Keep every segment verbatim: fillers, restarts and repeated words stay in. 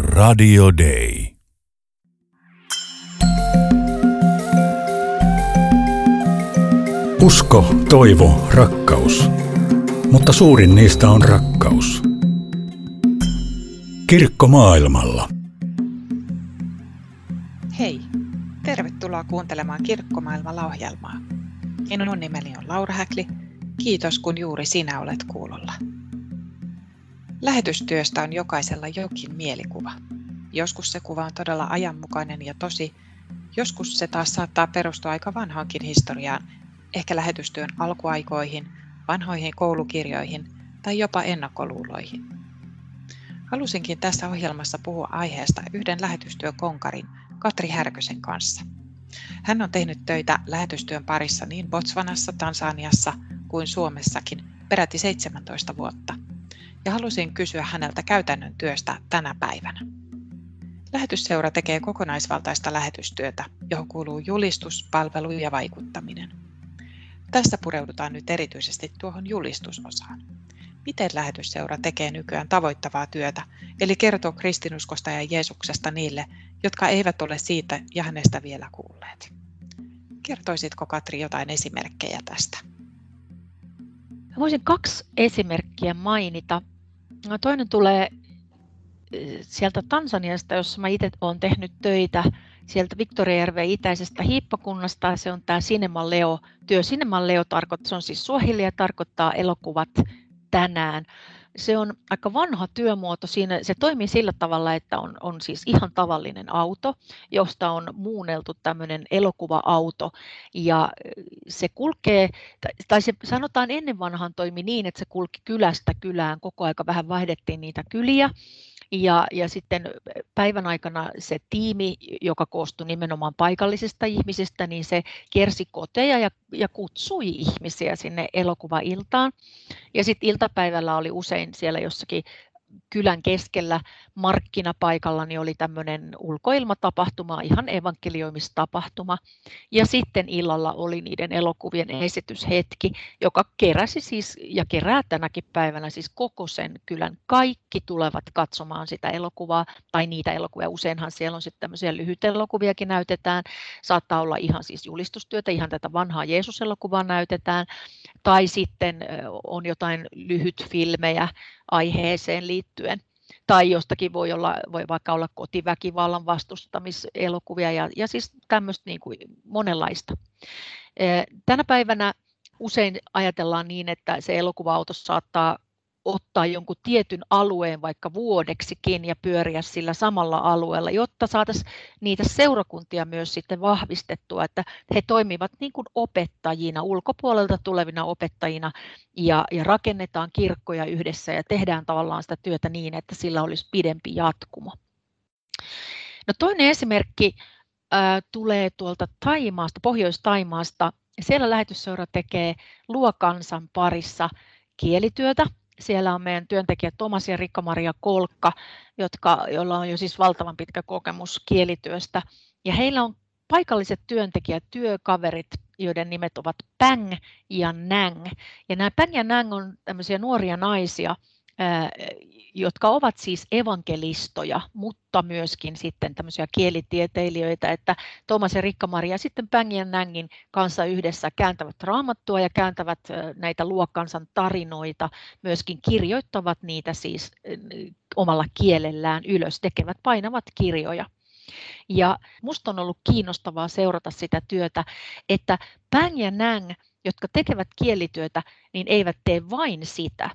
Radio Day. Usko, toivo, rakkaus. Mutta suurin niistä on rakkaus. Kirkko maailmalla. Hei, tervetuloa kuuntelemaan Kirkko maailmalla -ohjelmaa. Minun nimeni on Laura Häkli. Kiitos, kun juuri sinä olet kuulolla. Lähetystyöstä on jokaisella jokin mielikuva. Joskus se kuva on todella ajanmukainen ja tosi, joskus se taas saattaa perustua aika vanhaankin historiaan, ehkä lähetystyön alkuaikoihin, vanhoihin koulukirjoihin tai jopa ennakkoluuloihin. Halusinkin tässä ohjelmassa puhua aiheesta yhden lähetystyökonkarin, Katri Härkösen kanssa. Hän on tehnyt töitä lähetystyön parissa niin Botswanassa, Tansaniassa kuin Suomessakin peräti seitsemäntoista vuotta. Ja halusin kysyä häneltä käytännön työstä tänä päivänä. Lähetysseura tekee kokonaisvaltaista lähetystyötä, johon kuuluu julistus, palvelu ja vaikuttaminen. Tässä pureudutaan nyt erityisesti tuohon julistusosaan. Miten lähetysseura tekee nykyään tavoittavaa työtä, eli kertoo kristinuskosta ja Jeesuksesta niille, jotka eivät ole siitä ja hänestä vielä kuulleet. Kertoisitko, Katri, jotain esimerkkejä tästä? Voisin kaksi esimerkkiä mainita. Toinen tulee sieltä Tansaniasta, jossa mä itse olen tehnyt töitä, sieltä Viktoriajärven itäisestä hiippakunnasta. Se on tämä Sinema Leo. Työ Sinema Leo tarkoittaa, se on siis suahilia ja tarkoittaa elokuvat tänään. Se on aika vanha työmuoto. Siinä se toimii sillä tavalla, että on, on siis ihan tavallinen auto, josta on muunneltu tämmöinen elokuva-auto. Ja se kulkee, tai se sanotaan ennen vanhaan toimi niin, että se kulki kylästä kylään. Koko aika vähän vaihdettiin niitä kyliä. Ja, ja sitten päivän aikana se tiimi, joka koostui nimenomaan paikallisista ihmisistä, niin se kiersi koteja ja, ja kutsui ihmisiä sinne elokuvailtaan. Ja sitten iltapäivällä oli usein siellä jossakin kylän keskellä markkinapaikalla, niin oli tämmöinen ulkoilmatapahtuma, ihan evankelioimistapahtuma. Ja sitten illalla oli niiden elokuvien esityshetki, joka keräsi siis, ja kerää tänäkin päivänä siis koko sen kylän. Kaikki tulevat katsomaan sitä elokuvaa tai niitä elokuvia. Useinhan siellä on sitten tämmöisiä lyhytelokuviakin näytetään. Saattaa olla ihan siis julistustyötä, ihan tätä vanhaa Jeesus-elokuvaa näytetään. Tai sitten on jotain lyhytfilmejä aiheeseen liittyen. Tai jostakin voi, olla, voi vaikka olla kotiväkivallan vastustamiselokuvia ja, ja siis tämmöistä niin kuin monenlaista. Tänä päivänä usein ajatellaan niin, että se elokuva-auto saattaa ottaa jonkun tietyn alueen vaikka vuodeksikin ja pyöriä sillä samalla alueella, jotta saataisiin niitä seurakuntia myös sitten vahvistettua, että he toimivat niin kuin opettajina, ulkopuolelta tulevina opettajina ja, ja rakennetaan kirkkoja yhdessä ja tehdään tavallaan sitä työtä niin, että sillä olisi pidempi jatkumo. No toinen esimerkki äh, tulee tuolta Thaimaasta, Pohjois-Thaimaasta. Siellä lähetysseura tekee luokansan parissa kielityötä. Siellä on meidän työntekijät Tuomas ja Riikka-Maria Kolkka, jotka, joilla on jo siis valtavan pitkä kokemus kielityöstä. Ja heillä on paikalliset työntekijät, työkaverit, joiden nimet ovat Pang ja Nang. Ja nämä Pang ja Nang on tämmöisiä nuoria naisia, jotka ovat siis evankelistoja, mutta myöskin sitten tämmöisiä kielitieteilijöitä, että Tuomas ja Riikka-Maria sitten Pang ja Nangin kanssa yhdessä kääntävät raamattua ja kääntävät näitä luokkansan tarinoita, myöskin kirjoittavat niitä siis omalla kielellään ylös, tekevät painavat kirjoja. Ja musta on ollut kiinnostavaa seurata sitä työtä, että Pang ja Nang, jotka tekevät kielityötä, niin eivät tee vain sitä,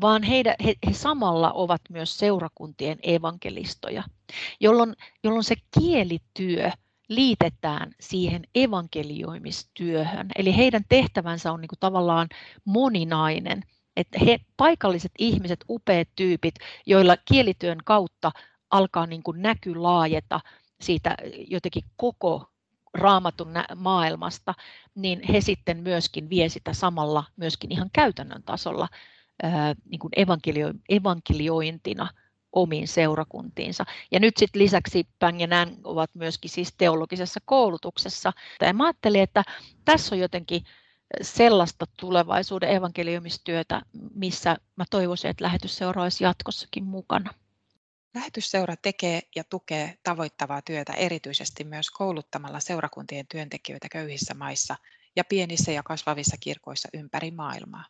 vaan heidän, he, he samalla ovat myös seurakuntien evankelistoja, jolloin, jolloin se kielityö liitetään siihen evankelioimistyöhön. Eli heidän tehtävänsä on niin kuin tavallaan moninainen, että he paikalliset ihmiset, upeat tyypit, joilla kielityön kautta alkaa niin kuin näky laajeta siitä jotenkin koko Raamatun maailmasta, niin he sitten myöskin vie sitä samalla myöskin ihan käytännön tasolla niin kuin evankelio, evankeliointina omiin seurakuntiinsa. Ja nyt sitten lisäksi Pang ja Nang ovat myöskin siis teologisessa koulutuksessa. Ja mä ajattelin, että tässä on jotenkin sellaista tulevaisuuden evankelioimistyötä, missä mä toivoisin, että lähetysseura olisi jatkossakin mukana. Lähetysseura tekee ja tukee tavoittavaa työtä erityisesti myös kouluttamalla seurakuntien työntekijöitä köyhissä maissa ja pienissä ja kasvavissa kirkoissa ympäri maailmaa.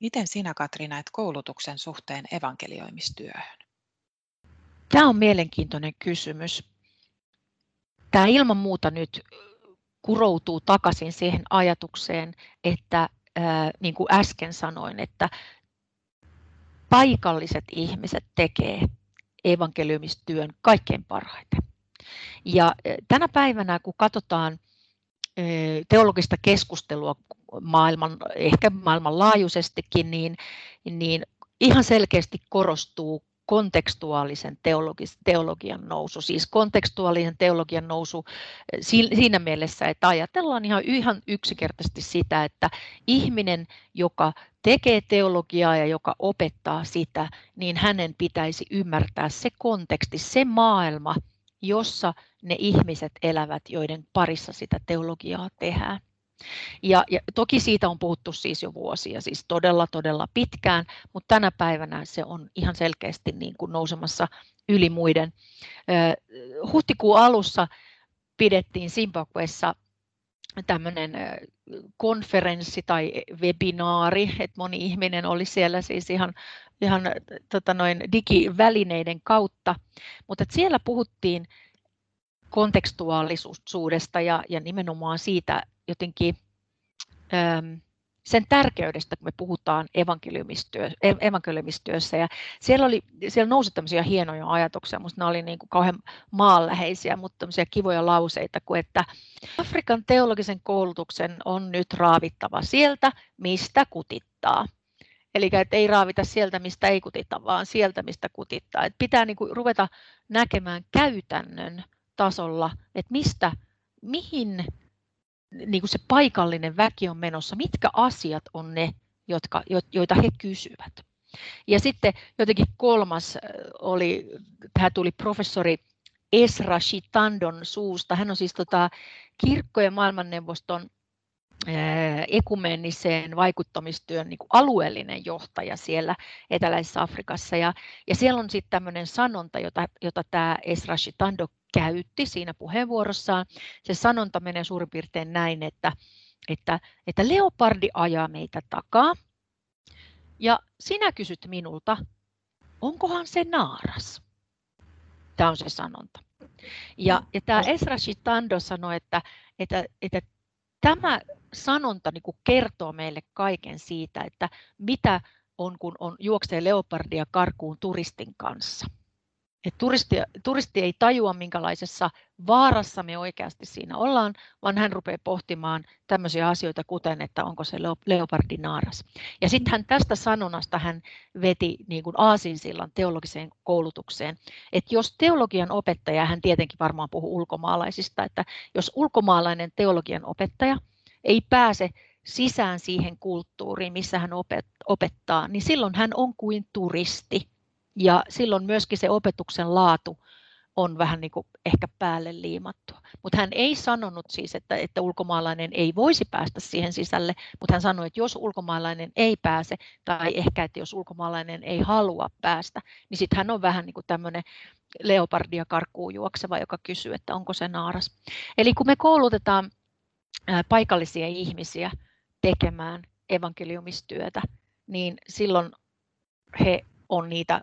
Miten sinä, Katri, näet koulutuksen suhteen evankelioimistyöhön? Tämä on mielenkiintoinen kysymys. Tämä ilman muuta nyt kuroutuu takaisin siihen ajatukseen, että ää, niin kuin äsken sanoin, että paikalliset ihmiset tekee evankeliumistyön kaikkein parhaiten. Ja tänä päivänä, kun katsotaan teologista keskustelua maailman, ehkä maailmanlaajuisestikin, niin, niin ihan selkeästi korostuu kontekstuaalisen teologian nousu. Siis kontekstuaalisen teologian nousu siinä mielessä, että ajatellaan ihan, ihan yksinkertaisesti sitä, että ihminen, joka tekee teologiaa ja joka opettaa sitä, niin hänen pitäisi ymmärtää se konteksti, se maailma, jossa ne ihmiset elävät, joiden parissa sitä teologiaa tehdään. Ja, ja toki siitä on puhuttu siis jo vuosia, siis todella, todella pitkään, mutta tänä päivänä se on ihan selkeästi niin kuin nousemassa yli muiden. Huhtikuun alussa pidettiin Zimbabwessa tämmöinen konferenssi tai webinaari, että moni ihminen oli siellä siis ihan, ihan tota noin digivälineiden kautta, mutta siellä puhuttiin kontekstuaalisuudesta ja, ja nimenomaan siitä jotenkin äm, sen tärkeydestä, kun me puhutaan evankeliumistyö, evankeliumistyössä. Ja siellä, oli, siellä nousi tämmöisiä hienoja ajatuksia, musta nämä oli niin kuin kauhean maanläheisiä, mutta tämmöisiä kivoja lauseita, kuin että Afrikan teologisen koulutuksen on nyt raavittava sieltä, mistä kutittaa. Eli ei raavita sieltä, mistä ei kutita, vaan sieltä, mistä kutittaa. Et pitää niin kuin ruveta näkemään käytännön tasolla, että mistä, mihin niin kuin se paikallinen väki on menossa, mitkä asiat on ne, jotka, joita he kysyvät. Ja sitten jotenkin kolmas oli, tähän tuli professori Esra Shitandon suusta. Hän on siis tota kirkkojen maailmanneuvoston ekumeeniseen vaikuttamistyön niin kuin alueellinen johtaja siellä Eteläisessä Afrikassa. Ja, ja siellä on sitten tämmöinen sanonta, jota, jota tämä Esra Shitando käytti siinä puheenvuorossaan. Se sanonta menee suurin piirtein näin, että, että, että leopardi ajaa meitä takaa ja sinä kysyt minulta, onkohan se naaras? Tämä on se sanonta. Ja, ja tämä Esra Shitando sanoi, että, että, että tämä sanonta niin kuin kertoo meille kaiken siitä, että mitä on, kun on, juoksee leopardia karkuun turistin kanssa. Et turisti, turisti ei tajua, minkälaisessa vaarassa me oikeasti siinä ollaan, vaan hän rupeaa pohtimaan tämmöisiä asioita, kuten, että onko se leopardi naaras. Ja sitten hän tästä sanonnasta hän veti niin kuin aasinsillan teologiseen koulutukseen. Että jos teologian opettaja, hän tietenkin varmaan puhuu ulkomaalaisista, että jos ulkomaalainen teologian opettaja ei pääse sisään siihen kulttuuriin, missä hän opettaa, niin silloin hän on kuin turisti. Ja silloin myöskin se opetuksen laatu on vähän niin kuin ehkä päälle liimattua. Mutta hän ei sanonut siis, että, että ulkomaalainen ei voisi päästä siihen sisälle, mutta hän sanoi, että jos ulkomaalainen ei pääse, tai ehkä, että jos ulkomaalainen ei halua päästä, niin sitten hän on vähän niin kuin tämmöinen leopardia karkuun juokseva, joka kysyy, että onko se naaras. Eli kun me koulutetaan paikallisia ihmisiä tekemään evankeliumistyötä, niin silloin he on niitä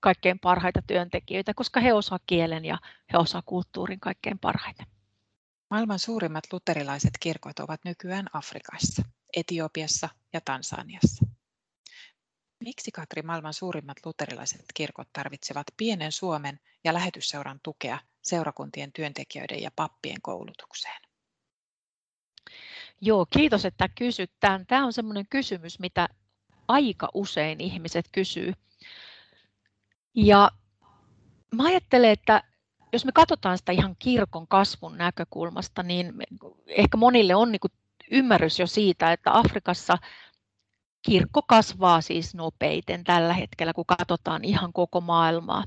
kaikkein parhaita työntekijöitä, koska he osaa kielen ja he osaa kulttuurin kaikkein parhaiten. Maailman suurimmat luterilaiset kirkot ovat nykyään Afrikassa, Etiopiassa ja Tansaniassa. Miksi, Katri, maailman suurimmat luterilaiset kirkot tarvitsevat pienen Suomen ja Lähetysseuran tukea seurakuntien työntekijöiden ja pappien koulutukseen? Joo, kiitos, että kysytään. Tämä on sellainen kysymys, mitä aika usein ihmiset kysyy. Ja mä ajattelen, että jos me katsotaan sitä ihan kirkon kasvun näkökulmasta, niin ehkä monille on niin kuin ymmärrys jo siitä, että Afrikassa kirkko kasvaa siis nopeiten tällä hetkellä, kun katsotaan ihan koko maailmaa.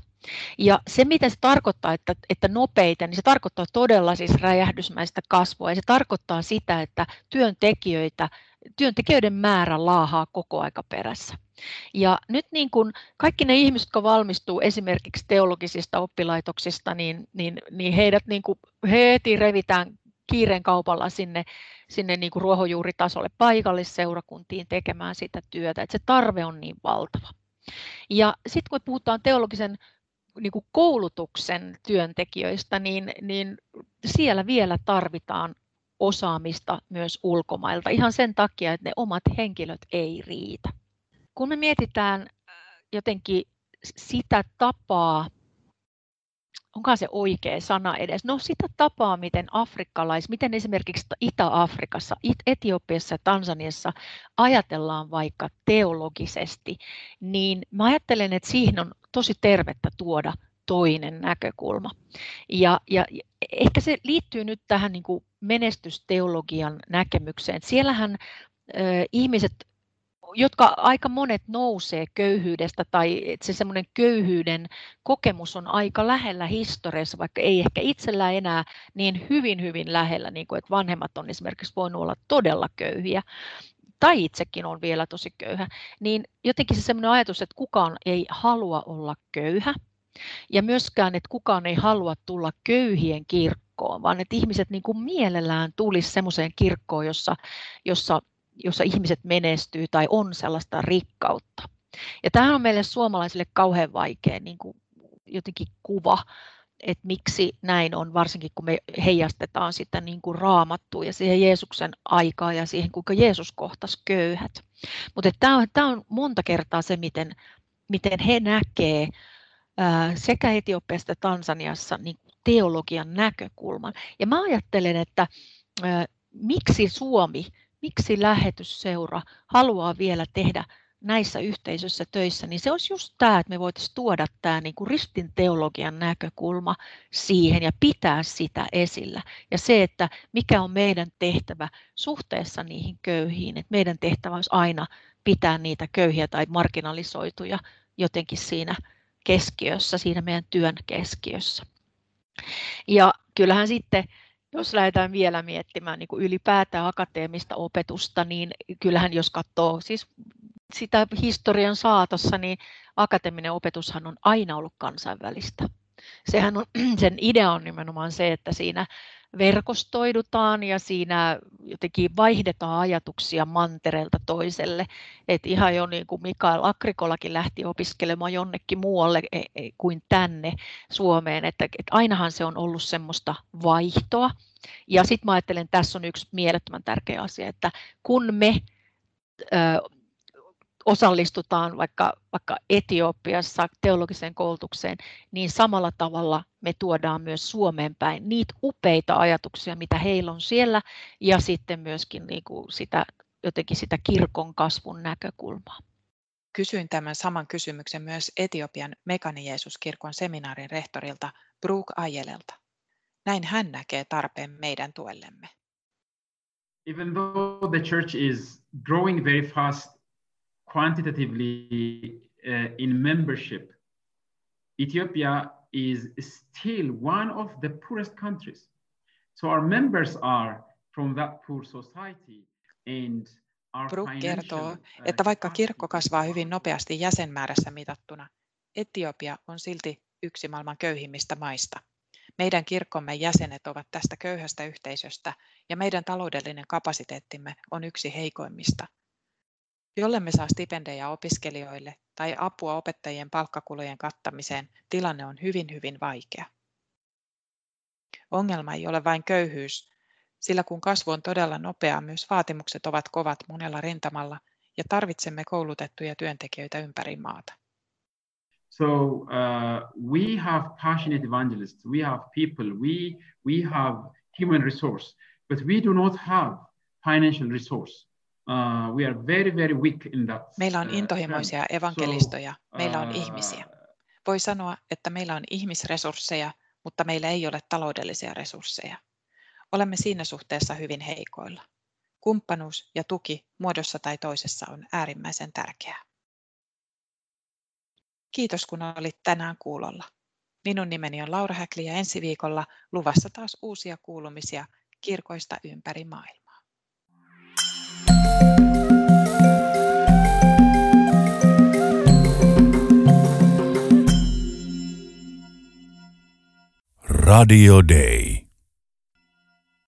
Ja se, mitä se tarkoittaa, että, että nopeiten, niin se tarkoittaa todella siis räjähdysmäistä kasvua. Ja se tarkoittaa sitä, että työntekijöitä, työntekijöiden määrä laahaa koko aika perässä. Ja nyt niin kun kaikki ne ihmiset, jotka valmistuu esimerkiksi teologisista oppilaitoksista, niin, niin, niin heidät niin kun heti revitään kiireen kaupalla sinne, sinne niin kun ruohonjuuritasolle paikallisseurakuntiin tekemään sitä työtä, että se tarve on niin valtava. Ja sitten kun puhutaan teologisen niin kun koulutuksen työntekijöistä, niin, niin siellä vielä tarvitaan osaamista myös ulkomailta ihan sen takia, että ne omat henkilöt ei riitä. Kun me mietitään jotenkin sitä tapaa, onkaan se oikea sana edes, no sitä tapaa, miten afrikkalais, miten esimerkiksi Itä-Afrikassa, Etiopiassa ja Tansaniassa ajatellaan vaikka teologisesti, niin mä ajattelen, että siihen on tosi tervettä tuoda toinen näkökulma. Ja, ja ehkä se liittyy nyt tähän niin kuin menestysteologian näkemykseen. Siellähän ö, ihmiset, jotka aika monet nousee köyhyydestä tai se semmoinen köyhyyden kokemus on aika lähellä historiassa, vaikka ei ehkä itsellä enää niin hyvin hyvin lähellä, niin kuin että vanhemmat on esimerkiksi voinut olla todella köyhiä tai itsekin on vielä tosi köyhä, niin jotenkin se semmoinen ajatus, että kukaan ei halua olla köyhä ja myöskään, että kukaan ei halua tulla köyhien kirkkoon, vaan että ihmiset niin kuin mielellään tulisi semmoiseen kirkkoon, jossa, jossa jossa ihmiset menestyy tai on sellaista rikkautta. Ja tämähän on meille suomalaisille kauhean vaikea niin kuin jotenkin kuva, että miksi näin on, varsinkin kun me heijastetaan sitä niin kuin Raamattua ja siihen Jeesuksen aikaa ja siihen, kuinka Jeesus kohtasi köyhät. Mutta tämä on, tämä on monta kertaa se, miten, miten he näkee ää, sekä Etiopiassa että Tansaniassa niin kuin teologian näkökulman. Ja mä ajattelen, että ää, miksi Suomi Miksi lähetysseura haluaa vielä tehdä näissä yhteisöissä töissä, niin se olisi just tämä, että me voitaisiin tuoda tämä niin kuin ristin teologian näkökulma siihen ja pitää sitä esillä. Ja se, että mikä on meidän tehtävä suhteessa niihin köyhiin, että meidän tehtävä olisi aina pitää niitä köyhiä tai marginalisoituja jotenkin siinä keskiössä, siinä meidän työn keskiössä. Ja kyllähän sitten jos lähdetään vielä miettimään niin kuin ylipäätään akateemista opetusta, niin kyllähän jos katsoo siis sitä historian saatossa, niin akateeminen opetushan on aina ollut kansainvälistä. Sehän on, sen idea on nimenomaan se, että siinä verkostoidutaan ja siinä jotenkin vaihdetaan ajatuksia mantereelta toiselle. Et ihan jo niin kuin Mikael Agricolakin lähti opiskelemaan jonnekin muualle kuin tänne Suomeen. Että ainahan se on ollut semmoista vaihtoa. Ja sitten mä ajattelen, että tässä on yksi mielettömän tärkeä asia, että kun me ö, osallistutaan vaikka, vaikka Etiopiassa teologiseen koulutukseen, niin samalla tavalla me tuodaan myös Suomeen päin niitä upeita ajatuksia, mitä heillä on siellä, ja sitten myöskin niin kuin sitä, jotenkin sitä kirkon kasvun näkökulmaa. Kysyin tämän saman kysymyksen myös Etiopian Mekani Jeesus-kirkon seminaarin rehtorilta Brooke Aielelta. Näin hän näkee tarpeen meidän tuellemme. Even though the church is growing very fast, quantitatively uh, in membership, Ethiopia is still one of the poorest countries. So our members are from that poor society and our Brooke kertoo, että vaikka kirkko kasvaa hyvin nopeasti jäsenmäärässä mitattuna, Etiopia on silti yksi maailman köyhimmistä maista. Meidän kirkkomme jäsenet ovat tästä köyhästä yhteisöstä ja meidän taloudellinen kapasiteettimme on yksi heikoimmista. Jollemme saa stipendejä opiskelijoille tai apua opettajien palkkakulujen kattamiseen, tilanne on hyvin, hyvin vaikea. Ongelma ei ole vain köyhyys, sillä kun kasvu on todella nopeaa, myös vaatimukset ovat kovat monella rintamalla ja tarvitsemme koulutettuja työntekijöitä ympäri maata. So uh, we have passionate evangelists, we have people, we we have human resource, but we do not have financial resource. Uh, we are very, very weak in that. Meillä on intohimoisia evankelistoja, meillä on ihmisiä. Voi sanoa, että meillä on ihmisresursseja, mutta meillä ei ole taloudellisia resursseja. Olemme siinä suhteessa hyvin heikoilla. Kumppanuus ja tuki muodossa tai toisessa on äärimmäisen tärkeää. Kiitos, kun olit tänään kuulolla. Minun nimeni on Laura Häkli ja ensi viikolla luvassa taas uusia kuulumisia kirkoista ympäri maailmaa. Thank you. Radio Day.